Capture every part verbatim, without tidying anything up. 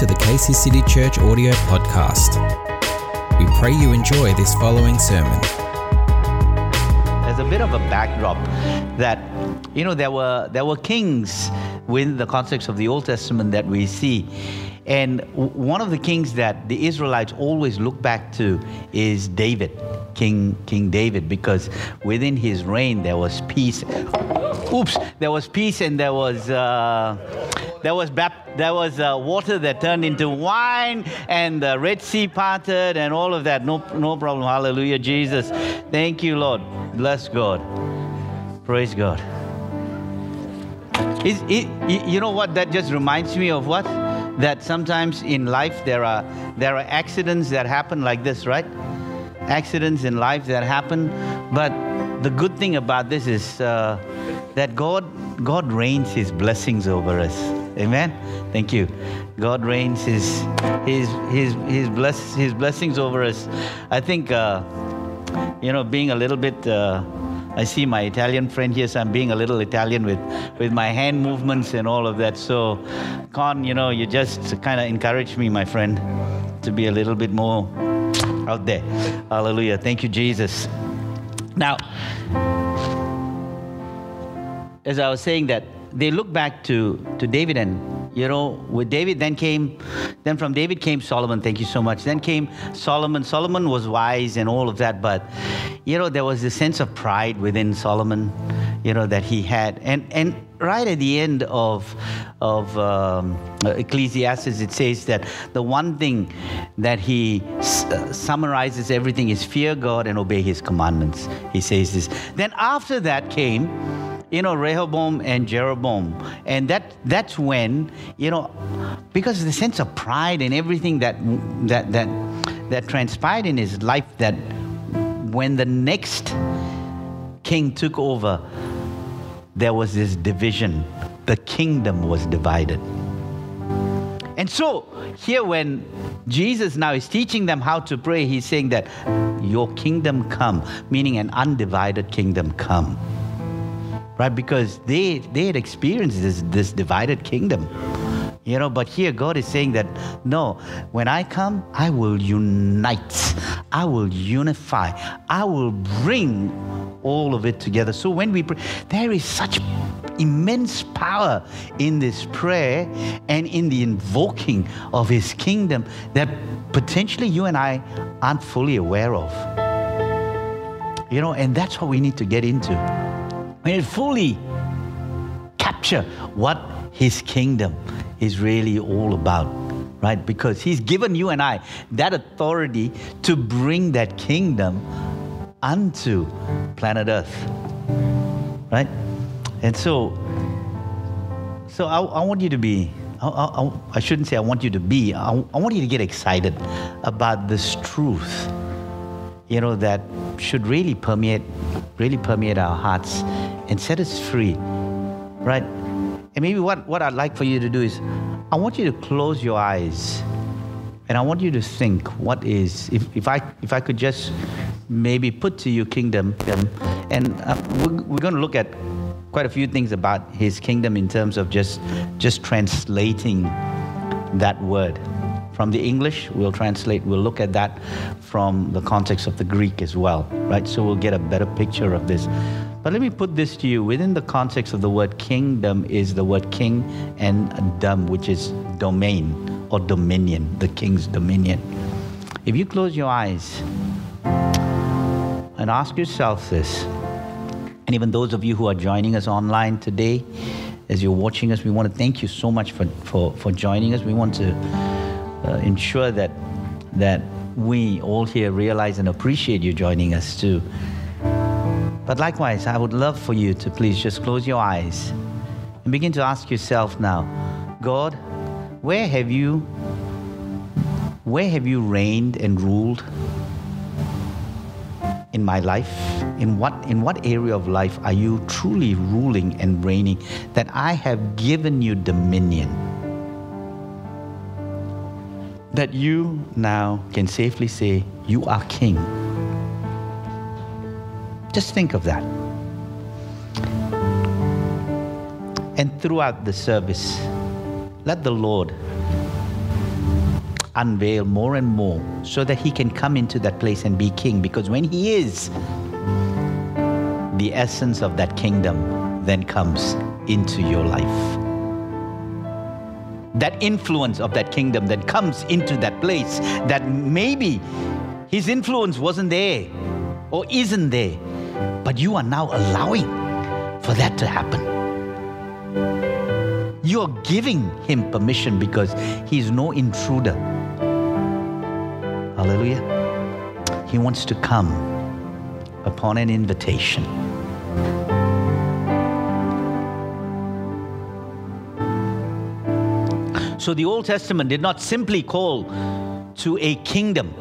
to the K C City Church audio podcast. We pray you enjoy this following sermon. There's a bit of a backdrop that, you know, there were there were kings within the context of the Old Testament that we see. And one of the kings that the Israelites always look back to is David, King King David, because within his reign there was peace. Oops, there was peace and there was uh, there was bap- there was uh, water that turned into wine, and the Red Sea parted and all of that. No no problem. Hallelujah, Jesus. Thank you, Lord. Bless God. Praise God. Is it, you know what? That just reminds me of what? That sometimes in life there are there are accidents that happen like this, right? Accidents in life that happen, but the good thing about this is uh, that God God rains His blessings over us. Amen. Thank you. God rains His His His His bless His blessings over us. I think uh, you know, being a little bit. Uh, I see my Italian friend here, so I'm being a little Italian with, with my hand movements and all of that. So, Con, you know, you just kind of encourage me, my friend, to be a little bit more out there. Hallelujah. Thank you, Jesus. Now, as I was saying that, they look back to, to David and You know, with David, then came, then from David came Solomon. Thank you so much. Then came Solomon. Solomon was wise and all of that, but, you know, there was this sense of pride within Solomon, you know, that he had. And and right at the end of of um, Ecclesiastes, it says that the one thing that he s- uh, summarizes everything is fear God and obey His commandments. He says this. Then after that came, you know, Rehoboam and Jeroboam. And that that's when, you know, because of the sense of pride and everything that that that that transpired in his life, that when the next king took over, there was this division. The kingdom was divided. And so here when Jesus now is teaching them how to pray, He's saying that your kingdom come, meaning an undivided kingdom come. Right, because they they had experienced this this divided kingdom, you know. But here God is saying that no, when I come, I will unite, I will unify, I will bring all of it together. So when we pray, there is such immense power in this prayer and in the invoking of His kingdom that potentially you and I aren't fully aware of, you know. And that's what we need to get into. We need to fully capture what His kingdom is really all about, right? Because He's given you and I that authority to bring that kingdom unto planet Earth, right? And so, so I, I want you to be, I, I, I shouldn't say I want you to be, I, I want you to get excited about this truth, you know, that should really permeate really permeate our hearts and set us free, right? And maybe what, what I'd like for you to do is, I want you to close your eyes and I want you to think what is, if, if I if I could just maybe put to you kingdom, and uh, we're, we're going to look at quite a few things about His kingdom in terms of just just translating that word. From the English, we'll translate, we'll look at that from the context of the Greek as well, right? So we'll get a better picture of this. But let me put this to you. Within the context of the word kingdom is the word king and dom, which is domain or dominion, the king's dominion. If you close your eyes and ask yourself this, and even those of you who are joining us online today, as you're watching us, we want to thank you so much for, for, for joining us. We want to... Uh, ensure that that we all here realize and appreciate you joining us too. But likewise, I would love for you to please just close your eyes and begin to ask yourself now, God, where have you where have you reigned and ruled in my life? In what in what area of life are you truly ruling and reigning that I have given you dominion? That you now can safely say, you are king. Just think of that. And throughout the service, let the Lord unveil more and more so that he can come into that place and be king. Because when he is, the essence of that kingdom then comes into your life. That influence of that kingdom that comes into that place that maybe his influence wasn't there or isn't there, but you are now allowing for that to happen. You're giving him permission because he's no intruder. Hallelujah. He wants to come upon an invitation. So the Old Testament did not simply call to a kingdom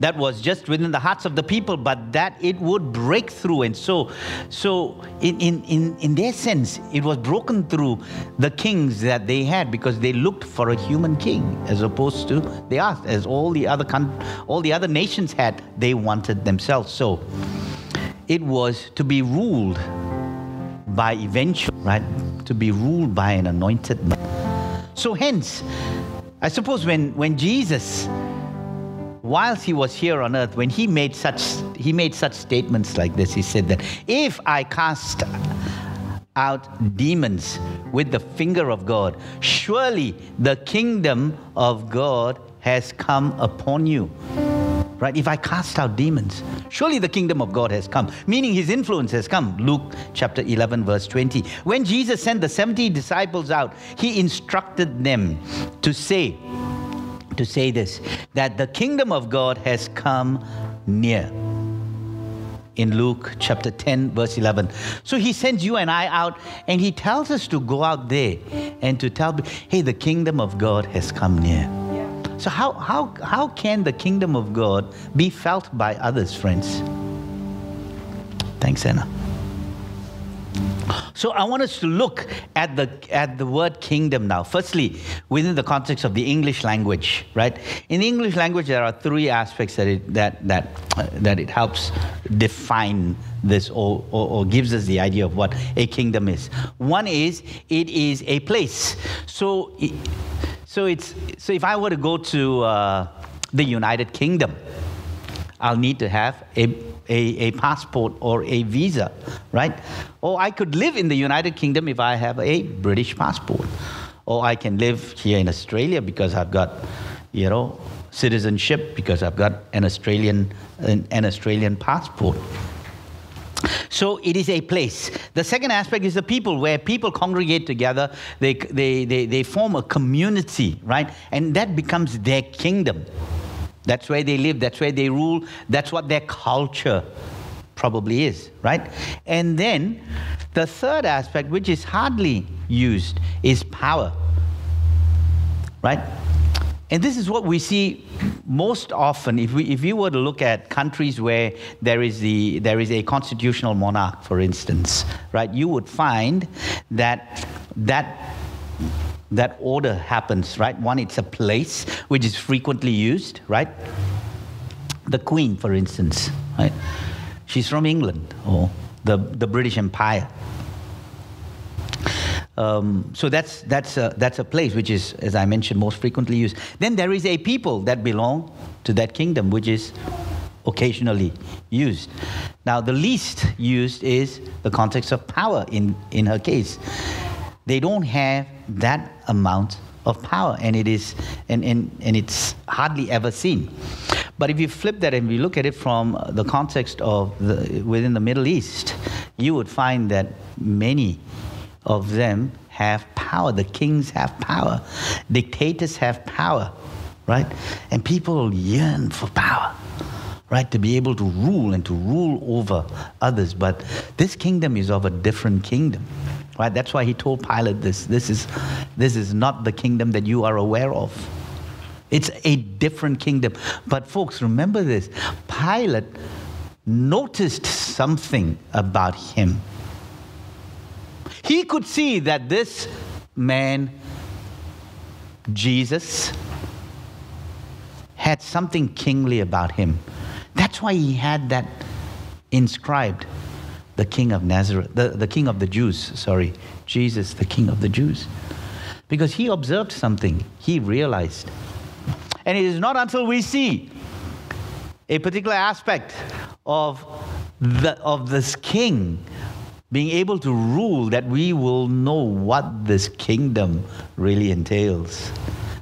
that was just within the hearts of the people, but that it would break through. And so, so in, in, in, in their sense, it was broken through the kings that they had, because they looked for a human king as opposed to they asked, as all the other con- all the other nations had, they wanted themselves. So it was to be ruled by eventual, right? To be ruled by an anointed man. So hence, I suppose when, when Jesus, whilst he was here on earth, when he made such he made such statements like this, he said that if I cast out demons with the finger of God, surely the kingdom of God has come upon you. Right? If I cast out demons, surely the kingdom of God has come, meaning his influence has come. Luke chapter eleven, verse twenty. When Jesus sent the seventy disciples out, he instructed them to say, to say this, that the kingdom of God has come near. In Luke chapter ten, verse eleven. So he sends you and I out, and he tells us to go out there and to tell, hey, the kingdom of God has come near. So how, how how can the kingdom of God be felt by others, friends? Thanks, Anna. So I want us to look at the at the word kingdom now. Firstly, within the context of the English language, right? In the English language, there are three aspects that it that that uh, that it helps define this or, or or gives us the idea of what a kingdom is. One is it is a place. So. It, So it's so if I were to go to uh, the United Kingdom, I'll need to have a, a a passport or a visa, right? Or I could live in the United Kingdom if I have a British passport, or I can live here in Australia because I've got, you know, citizenship because I've got an Australian an, an Australian passport. So it is a place. The second aspect is the people, where people congregate together. They, they, they, they form a community, right? And that becomes their kingdom. That's where they live. That's where they rule. That's what their culture probably is, right? And then the third aspect, which is hardly used, is power, right? And this is what we see most often. If we, if you were to look at countries where there is the there is a constitutional monarch, for instance, right, you would find that that that order happens, right? One, it's a place which is frequently used, right? The Queen, for instance, right? She's from England or the the British Empire. Um, so that's that's a, that's a place which is, as I mentioned, most frequently used. Then there is a people that belong to that kingdom, which is occasionally used. Now, the least used is the context of power in, in her case. They don't have that amount of power, and it is and, and, and it's hardly ever seen. But if you flip that and we look at it from the context of the, within the Middle East, you would find that many of them have power. The kings have power. Dictators have power, right? And people yearn for power, right? To be able to rule and to rule over others. But this kingdom is of a different kingdom, right? That's why he told Pilate this. This is, this is not the kingdom that you are aware of. It's a different kingdom. But folks, remember this. Pilate noticed something about him. He could see that this man, Jesus, had something kingly about him. That's why he had that inscribed, the King of Nazareth, the, the King of the Jews, sorry, Jesus, the King of the Jews. Because he observed something, he realized. And it is not until we see a particular aspect of the, of this king being able to rule that we will know what this kingdom really entails,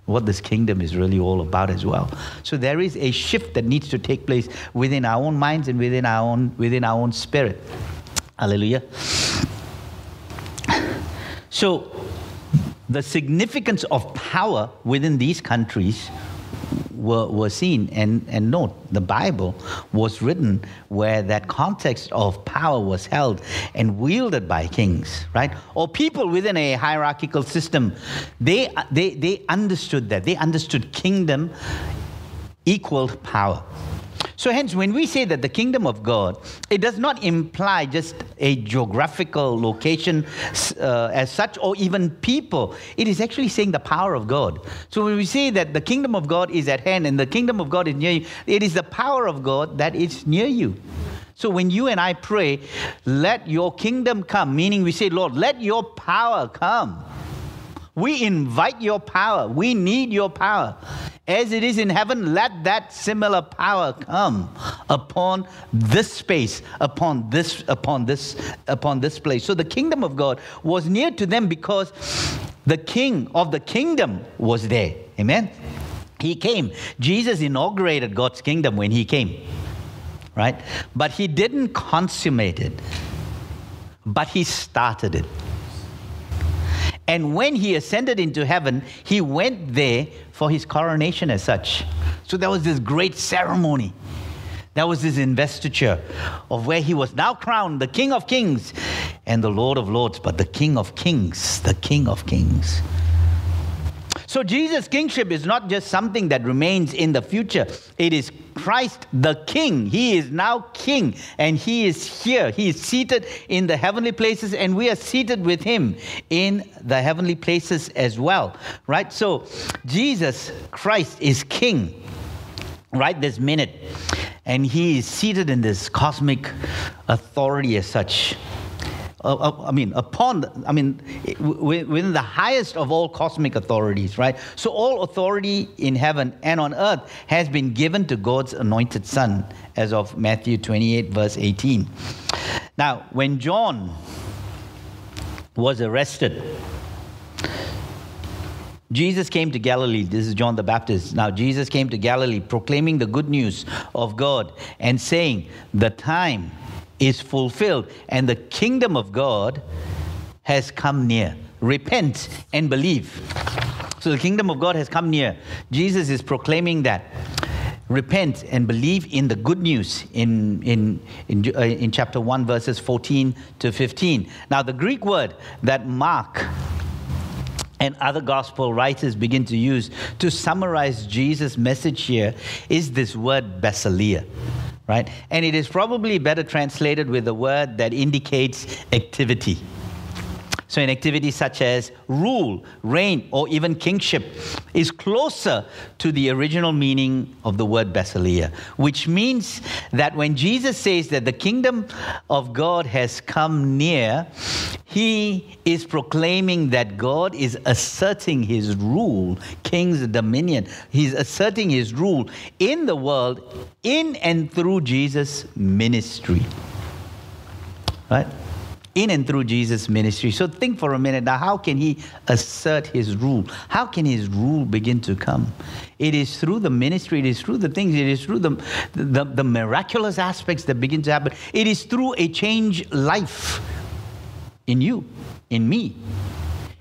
what this kingdom is really all about as well. So there is a shift that needs to take place within our own minds and within our own within our own spirit. Hallelujah. So the significance of power within these countries were, were seen. And, and note, the Bible was written where that context of power was held and wielded by kings, right? Or people within a hierarchical system. They, they, they understood that. They understood kingdom equaled power. So hence, when we say that the kingdom of God, it does not imply just a geographical location uh, as such, or even people. It is actually saying the power of God. So when we say that the kingdom of God is at hand and the kingdom of God is near you, it is the power of God that is near you. So when you and I pray, let your kingdom come, meaning we say, Lord, let your power come. We invite your power. We need your power. As it is in heaven, let that similar power come upon this space, upon this, upon this, upon this place. So the kingdom of God was near to them because the king of the kingdom was there. Amen? He came. Jesus inaugurated God's kingdom when he came, right? But he didn't consummate it, but he started it. And when he ascended into heaven, he went there for his coronation as such. So there was this great ceremony. There was this investiture of where he was now crowned the King of Kings and the Lord of Lords, but the King of Kings, the King of Kings. So Jesus' kingship is not just something that remains in the future. It is Christ the King. He is now King, and he is here. He is seated in the heavenly places, and we are seated with him in the heavenly places as well, right? So Jesus Christ is King right this minute, and he is seated in this cosmic authority as such. I mean, upon, I mean, within the highest of all cosmic authorities, right? So all authority in heaven and on earth has been given to God's anointed son, as of Matthew twenty-eight, verse eighteen. Now, when John was arrested, Jesus came to Galilee. This is John the Baptist. Now, Jesus came to Galilee, proclaiming the good news of God and saying, the time is fulfilled, and the kingdom of God has come near. Repent and believe. So the kingdom of God has come near. Jesus is proclaiming that. Repent and believe in the good news in, in, in, uh, in chapter one, verses fourteen to fifteen. Now, the Greek word that Mark and other gospel writers begin to use to summarize Jesus' message here is this word basileia. Right? And it is probably better translated with a word that indicates activity. So an activity such as rule, reign, or even kingship is closer to the original meaning of the word basileia, which means that when Jesus says that the kingdom of God has come near, he is proclaiming that God is asserting his rule, king's dominion. He's asserting his rule in the world, in and through Jesus' ministry. Right? In and through Jesus' ministry. So think for a minute now, how can he assert his rule? How can his rule begin to come? It is through the ministry, it is through the things, it is through the, the, the miraculous aspects that begin to happen. It is through a changed life in you, in me.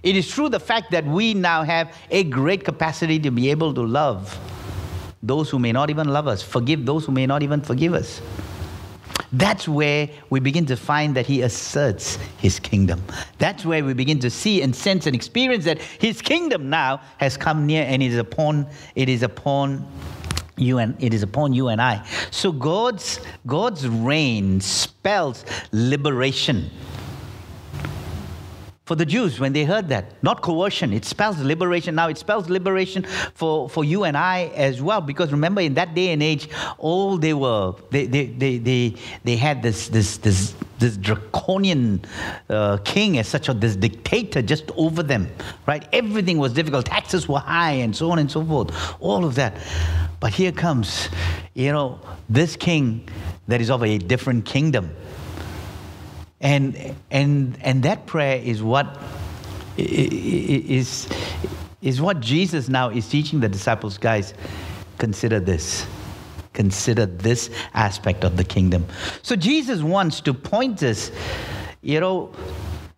It is through the fact that we now have a great capacity to be able to love those who may not even love us, forgive those who may not even forgive us. That's where we begin to find that he asserts his kingdom. That's where we begin to see and sense and experience that his kingdom now has come near, and it is upon it is upon you and it is upon you and I. So God's God's reign spells liberation. for the Jews when they heard that. Not coercion. It spells liberation. Now it spells liberation for, for you and I as well. Because remember, in that day and age, all they were, they they they they, they had this this this this draconian uh, king as such, or this dictator just over them, right? Everything was difficult. Taxes were high, and so on and so forth. All of that. But here comes, you know, this king that is of a different kingdom. And and and that prayer is what is is what Jesus now is teaching the disciples. Guys, consider this. Consider this aspect of the kingdom. So Jesus wants to point us, you know,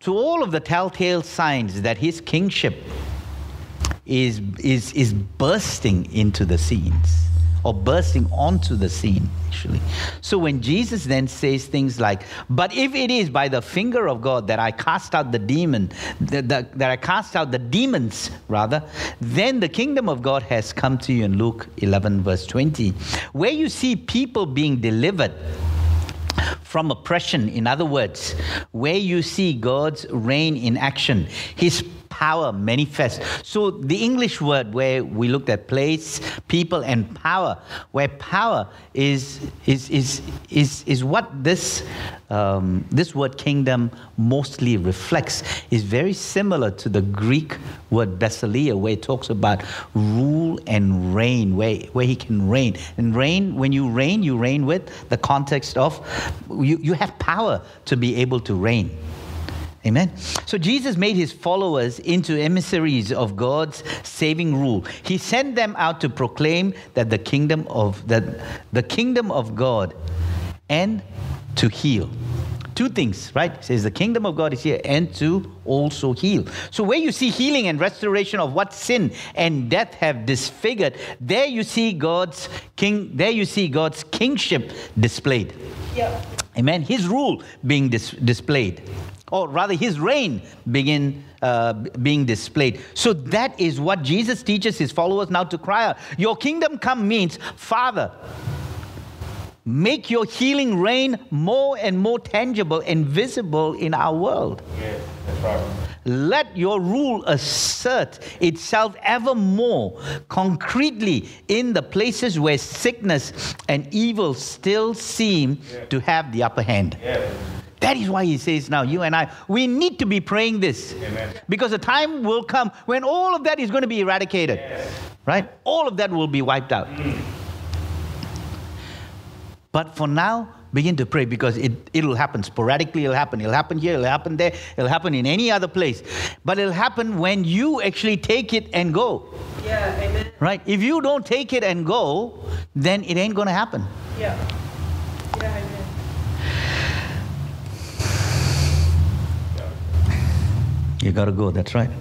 to all of the telltale signs that his kingship is is is bursting into the scenes. Or bursting onto the scene, actually. So when Jesus then says things like, but if it is by the finger of God that I cast out the demon, that, that, that I cast out the demons, rather, then the kingdom of God has come to you, in Luke eleven, verse twenty, where you see people being delivered from oppression. In other words, where you see God's reign in action, his power manifest. So the English word where we looked at place, people, and power, where power is is is is is what this um, this word kingdom mostly reflects, is very similar to the Greek word basileia, where it talks about rule and reign, where where he can reign. And reign, when you reign, you reign with the context of you you have power to be able to reign. Amen. So Jesus made his followers into emissaries of God's saving rule. He sent them out to proclaim that the kingdom of that the kingdom of God, and to heal. Two things, right? It says the kingdom of God is here, and to also heal. So where you see healing and restoration of what sin and death have disfigured, there you see God's king. There you see God's kingship displayed. Yeah. Amen. His rule being dis- displayed. Or rather, his reign begin uh, being displayed. So that is what Jesus teaches his followers now to cry out. Your kingdom come means, Father, make your healing reign more and more tangible and visible in our world. Yes, that's right. Let your rule assert itself ever more concretely in the places where sickness and evil still seem yes. to have the upper hand. Yes. That is why he says now, you and I, we need to be praying this. Amen. Because a time will come when all of that is going to be eradicated. Yes. Right? All of that will be wiped out. Mm. But for now, begin to pray, because it, it'll happen sporadically. It'll happen. It'll happen here. It'll happen there. It'll happen in any other place. But it'll happen when you actually take it and go. Yeah, amen. Right? If you don't take it and go, then it ain't going to happen. Yeah. Yeah, amen. You got to go, that's right.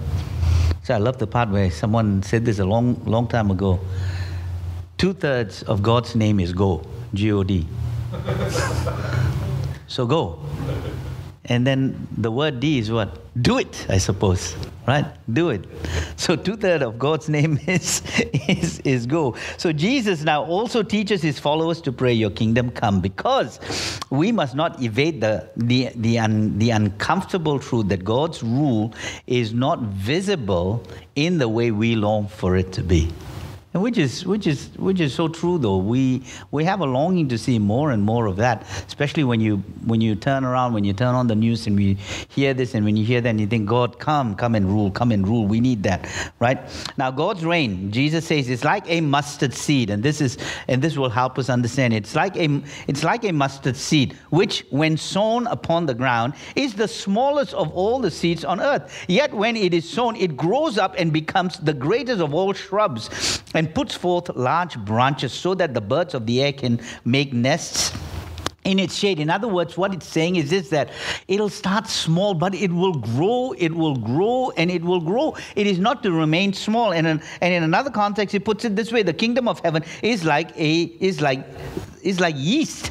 So I love the part where someone said this a long, long time ago. Two-thirds of God's name is go, G O D. So go. And then the word D is what? Do it, I suppose, right? Do it. So two-thirds of God's name is, is, is go. So Jesus now also teaches his followers to pray, your kingdom come, because we must not evade the, the, the, un, the uncomfortable truth that God's rule is not visible in the way we long for it to be. And which is which is which is so true, though. We we have a longing to see more and more of that, especially when you when you turn around, when you turn on the news and we hear this, and when you hear that and you think, God, come, come and rule, come and rule. We need that. Right? Now God's reign, Jesus says, it's like a mustard seed, and this is and this will help us understand. It's like a it's like a mustard seed, which when sown upon the ground is the smallest of all the seeds on earth. Yet when it is sown, it grows up and becomes the greatest of all shrubs, and puts forth large branches so that the birds of the air can make nests in its shade. In other words, what it's saying is this, that it'll start small, but it will grow, it will grow, and it will grow. It is not to remain small. And in, and in another context, he puts it this way: the kingdom of heaven is like a is like is like yeast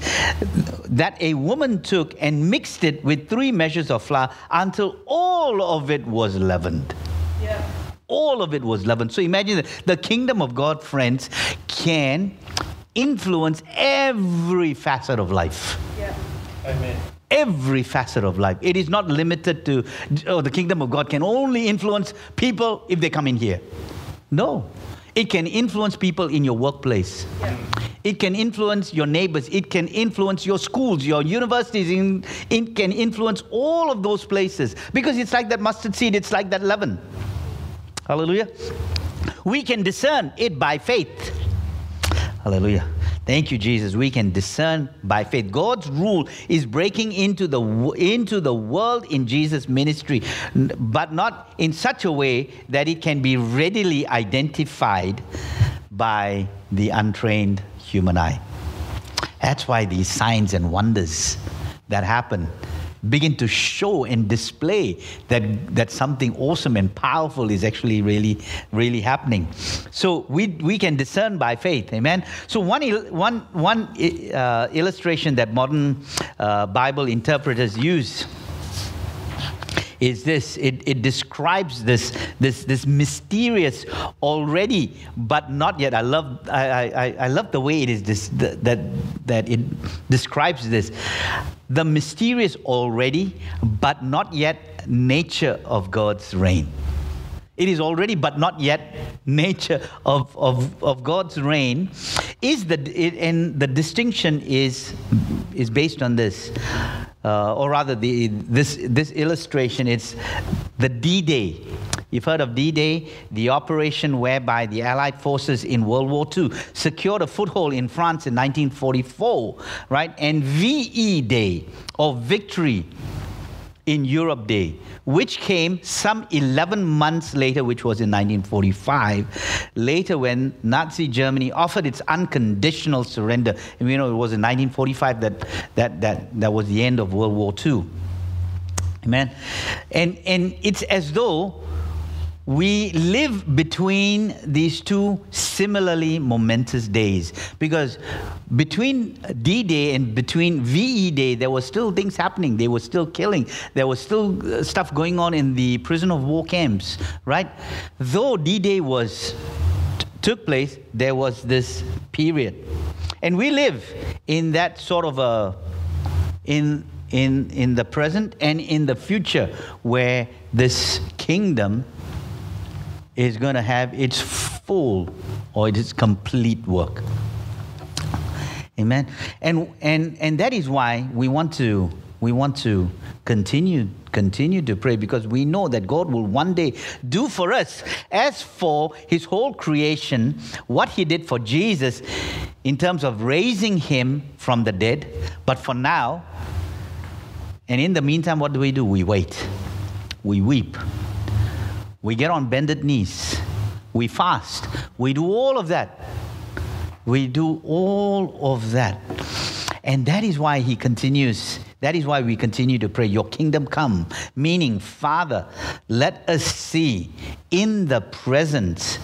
that a woman took and mixed it with three measures of flour until all of it was leavened. Yeah. All of it was leavened. So imagine that the kingdom of God, friends, can influence every facet of life. Yeah. Amen. every facet of life. It is not limited to, oh, the kingdom of God can only influence people if they come in here. No. It can influence people in your workplace. Yeah. It can influence your neighbors. It can influence your schools, your universities. It can influence all of those places. Because it's like that mustard seed. It's like that leaven. Hallelujah. We can discern it by faith. Hallelujah. Thank you, Jesus. We can discern by faith. God's rule is breaking into the into the world in Jesus' ministry, but not in such a way that it can be readily identified by the untrained human eye. That's why these signs and wonders that happen begin to show and display that, that something awesome and powerful is actually really, really happening. So we we can discern by faith, amen? So one, one, one uh, illustration that modern uh, Bible interpreters use is this. It, it describes this, this this mysterious already, but not yet. I love I I, I love the way it is this that that it describes this, the mysterious already, but not yet nature of God's reign. It is already, but not yet nature of of, of God's reign. Is the it, and the distinction is is based on this. Uh, or rather, the, this this illustration, it's the D-Day. You've heard of D-Day, the operation whereby the Allied forces in World War Two secured a foothold in France in nineteen forty-four, right? And V E Day, or Victory in Europe Day, which came some eleven months later, which was in nineteen forty-five, later when Nazi Germany offered its unconditional surrender. And you know, it was in nineteen forty-five that that that, that was the end of World War Two. Amen. And, and it's as though we live between these two similarly momentous days, because between D-Day and between V E Day, there were still things happening. They were still killing. There was still stuff going on in the prison of war camps, right? Though D-Day was t- took place, there was this period, and we live in that sort of a in in in the present and in the future where this kingdom is going to have its full or its complete work. Amen. And and and that is why we want to we want to continue continue to pray, because we know that God will one day do for us, as for his whole creation, what he did for Jesus in terms of raising him from the dead. But for now, and in the meantime, what do we do? We wait. We weep. We get on bended knees. We fast. We do all of that. We do all of that. And that is why he continues. That is why we continue to pray, your kingdom come. Meaning, Father, let us see in the present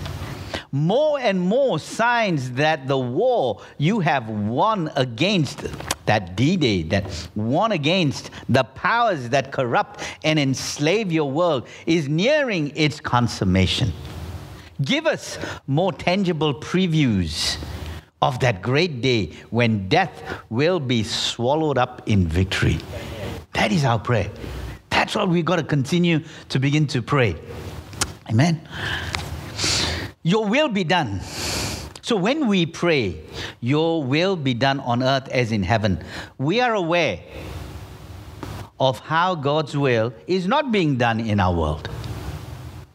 more and more signs that the war you have won against, that D-Day, that won against the powers that corrupt and enslave your world, is nearing its consummation. Give us more tangible previews of that great day when death will be swallowed up in victory. That is our prayer. That's what we've got to continue to begin to pray. Amen. Your will be done. So when we pray, your will be done on earth as in heaven, we are aware of how God's will is not being done in our world.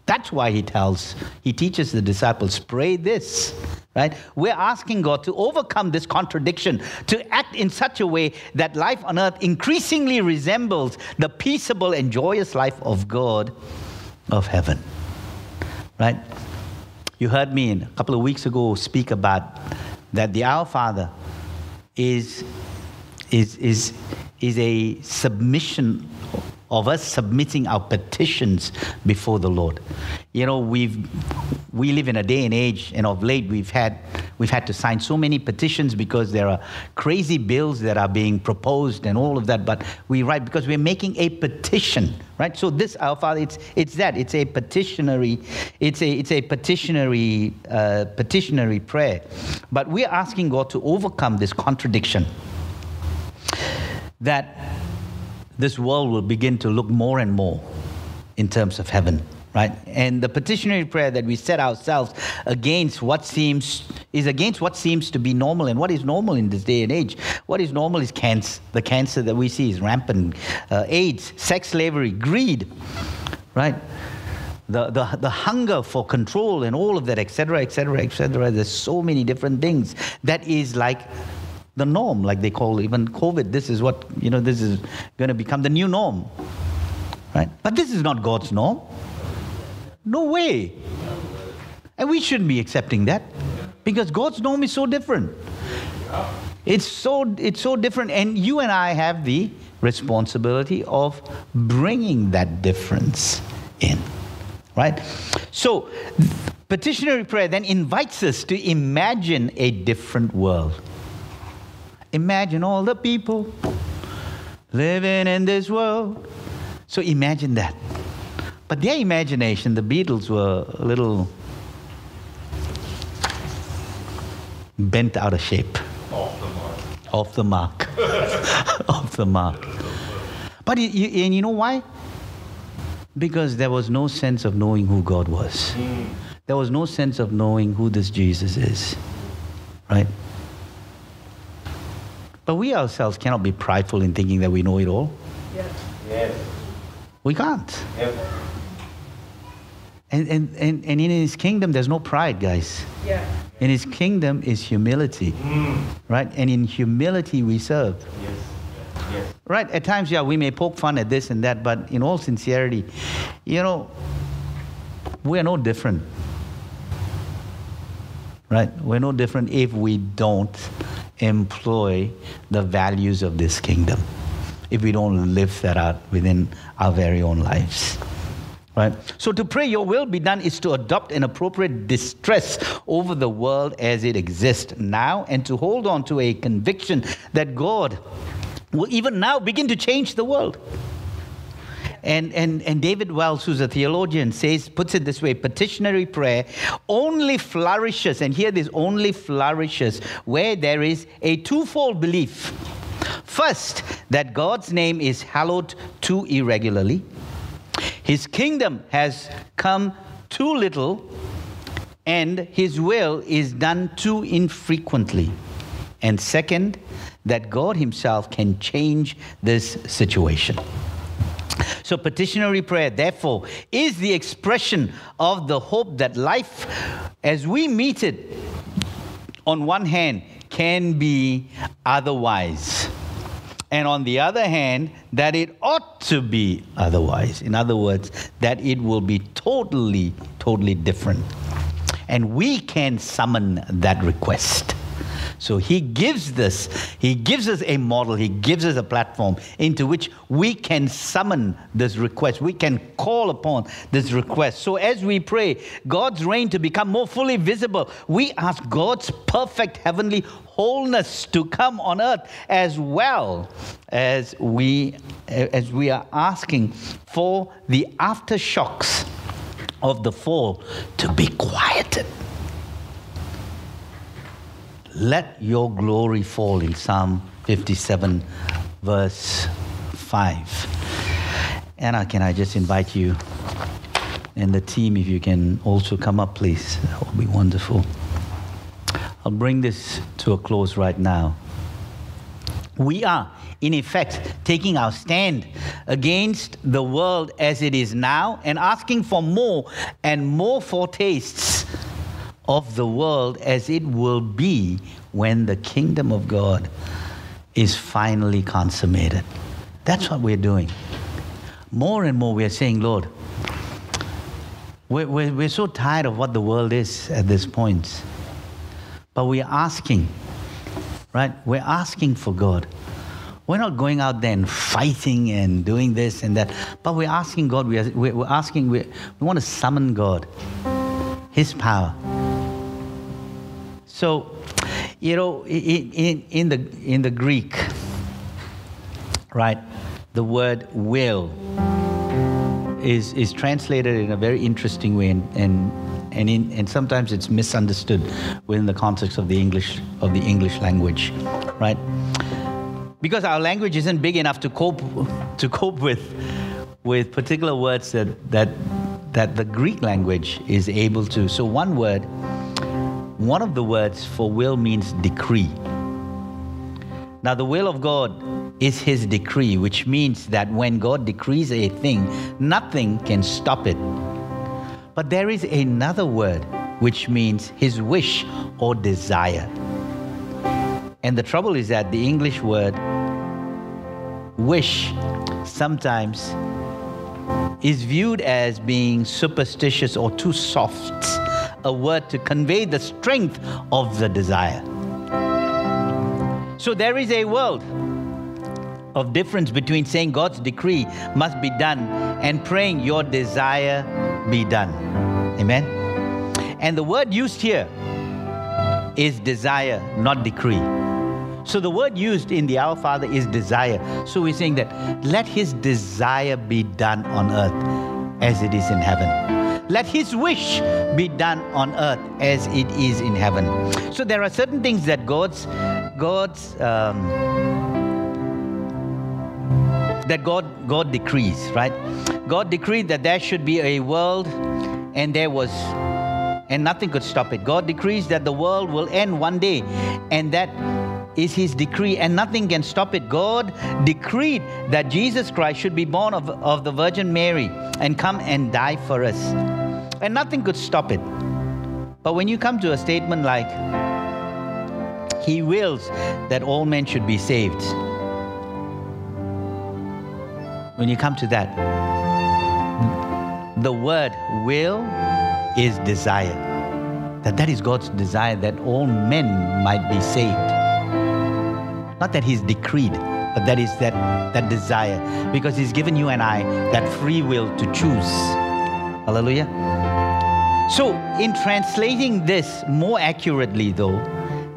That's why he tells, he teaches the disciples, pray this, right? We're asking God to overcome this contradiction, to act in such a way that life on earth increasingly resembles the peaceable and joyous life of God of heaven, right? You heard me a couple of weeks ago speak about that the Our Father is is is is a submission of us submitting our petitions before the Lord. You know, we've we live in a day and age, and of late we've had we've had to sign so many petitions because there are crazy bills that are being proposed and all of that. But we write because we're making a petition. Right, so this Our Father, it's it's that it's a petitionary, it's a it's a petitionary uh, petitionary prayer, but we're asking God to overcome this contradiction that this world will begin to look more and more in terms of heaven, right? And the petitionary prayer that we set ourselves against what seems is against what seems to be normal, and what is normal in this day and age. What is normal is cancer. The cancer that we see is rampant. Uh, AIDS, sex slavery, greed, right? The, the the hunger for control and all of that, et cetera, et cetera, et cetera. There's so many different things that is like the norm, like they call even COVID. This is what, you know, this is going to become the new norm, right? But this is not God's norm. No way. And we shouldn't be accepting that, because God's norm is so different. It's so, it's so different. And you and I have the responsibility of bringing that difference in. Right? So, petitionary prayer then invites us to imagine a different world. Imagine all the people living in this world. So imagine that. But their imagination, the Beatles were a little bent out of shape. Off the mark. Off the mark. Off the mark. But, you, and you know why? Because there was no sense of knowing who God was. Mm. There was no sense of knowing who this Jesus is, right? But we ourselves cannot be prideful in thinking that we know it all. Yes. Yes. We can't. Yep. And, and, and, and in his kingdom, there's no pride, guys. Yeah. In his kingdom is humility, mm. right? And in humility we serve. Yes. Yes. Right, at times, yeah, we may poke fun at this and that, but in all sincerity, you know, we're no different. Right? We're no different if we don't employ the values of this kingdom, if we don't live that out within our very own lives. Right? So to pray, your will be done, is to adopt an appropriate distress over the world as it exists now, and to hold on to a conviction that God will even now begin to change the world. And, and, and David Wells, who's a theologian, says, puts it this way, petitionary prayer only flourishes, and here this only flourishes, where there is a twofold belief. First, that God's name is hallowed too irregularly. His kingdom has come too little, and his will is done too infrequently. And second, that God himself can change this situation. So petitionary prayer, therefore, is the expression of the hope that life, as we meet it, on one hand, can be otherwise. And on the other hand, that it ought to be otherwise. In other words, that it will be totally, totally different. And we can summon that request. So he gives this, he gives us a model, he gives us a platform into which we can summon this request. We can call upon this request. So as we pray, God's reign to become more fully visible, we ask God's perfect heavenly wholeness to come on earth, as well as we, as we are asking for the aftershocks of the fall to be quieted. Let your glory fall, in Psalm fifty-seven, verse five. Anna, can I just invite you and the team, if you can also come up, please? That would be wonderful. I'll bring this to a close right now. We are, in effect, taking our stand against the world as it is now and asking for more and more foretastes of the world as it will be when the kingdom of God is finally consummated. That's what we're doing. More and more we're saying, Lord, we're, we're, we're so tired of what the world is at this point. But we're asking, right? We're asking for God. We're not going out there and fighting and doing this and that, but we're asking God, we're, we're asking, we're, we want to summon God, his power. So, you know, in, in, in, the, in the Greek, right, the word will is, is translated in a very interesting way, and, and, and, in, and sometimes it's misunderstood within the context of the English, of the English language, right? Because our language isn't big enough to cope to cope with with particular words that that that the Greek language is able to. So one word, one of the words for will means decree. Now the will of God is his decree, which means that when God decrees a thing, nothing can stop it. But there is another word, which means his wish or desire. And the trouble is that the English word wish sometimes is viewed as being superstitious or too soft, a word to convey the strength of the desire. So there is a world of difference between saying God's decree must be done and praying your desire be done. Amen? And the word used here is desire, not decree. So the word used in the Our Father is desire. So we're saying that let his desire be done on earth as it is in heaven. Let his wish be done on earth as it is in heaven. So there are certain things that God's, God's, um, that God, God decrees, right? God decreed that there should be a world, and there was, and nothing could stop it. God decrees that the world will end one day, and that is his decree, and nothing can stop it. God decreed that Jesus Christ should be born of, of the Virgin Mary and come and die for us. And nothing could stop it. But when you come to a statement like, he wills that all men should be saved. When you come to that, the word will is desire. That that is God's desire, that all men might be saved. Not that he's decreed, but that is that, that desire. Because he's given you and I that free will to choose. Hallelujah. So in translating this more accurately though,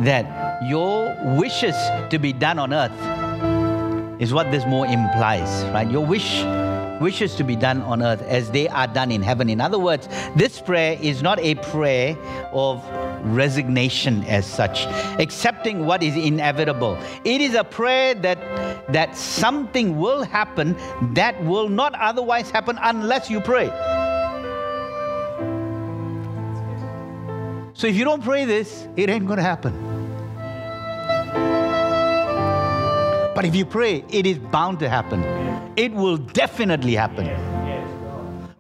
that your wishes to be done on earth is what this more implies, right? Your wish, wishes to be done on earth as they are done in heaven. In other words, this prayer is not a prayer of resignation as such, accepting what is inevitable. It is a prayer that that something will happen that will not otherwise happen unless you pray. So if you don't pray this, it ain't going to happen. But if you pray, it is bound to happen. It will definitely happen.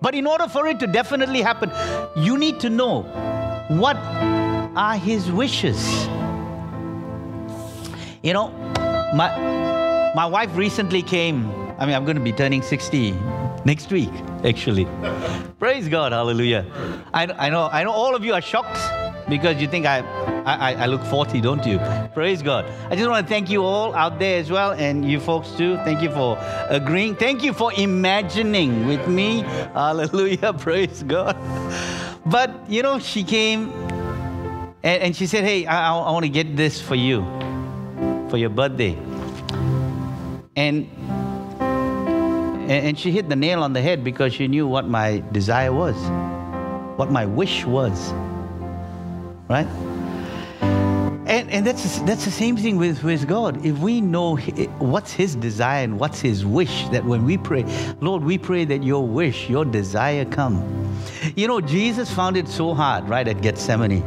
But in order for it to definitely happen, you need to know what are his wishes. You know, my my wife recently came. I mean, I'm going to be turning sixty next week, actually. Praise God, hallelujah. I, I know I know all of you are shocked because you think I, I, I look forty, don't you? Praise God. I just want to thank you all out there as well, and you folks too. Thank you for agreeing. Thank you for imagining with me. Hallelujah. Praise God. But, you know, she came and, and she said, hey, I, I want to get this for you, for your birthday. And, and she hit the nail on the head because she knew what my desire was, what my wish was. Right? And and that's that's the same thing with, with God. If we know what's his desire and what's his wish, that when we pray, Lord, we pray that your wish, your desire come. You know, Jesus found it so hard, right, at Gethsemane.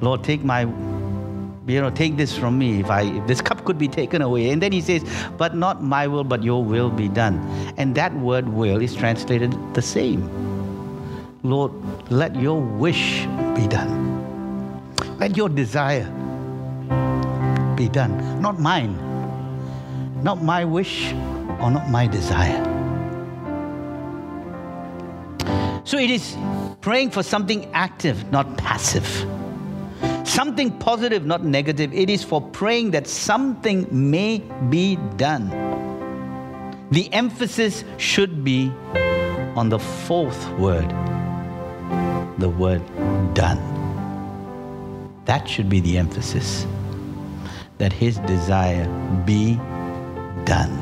Lord, take my, you know, take this from me. If I, if this cup could be taken away. And then he says, but not my will, but your will be done. And that word will is translated the same. Lord, let your wish be done. Let your desire be done. Not mine, not my wish, or not my desire. So it is praying for something active, not passive. Something positive, not negative. It is for praying that something may be done. The emphasis should be on the fourth word, the word done. That should be the emphasis, that his desire be done,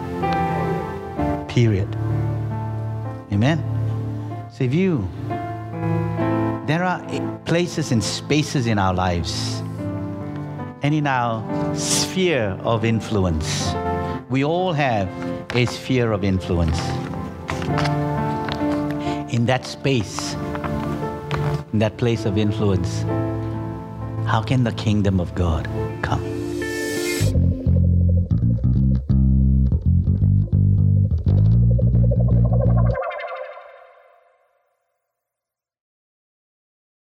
period. Amen? So if you, there are places and spaces in our lives and in our sphere of influence we all have a sphere of influence. In that space, in that place of influence, how can the kingdom of God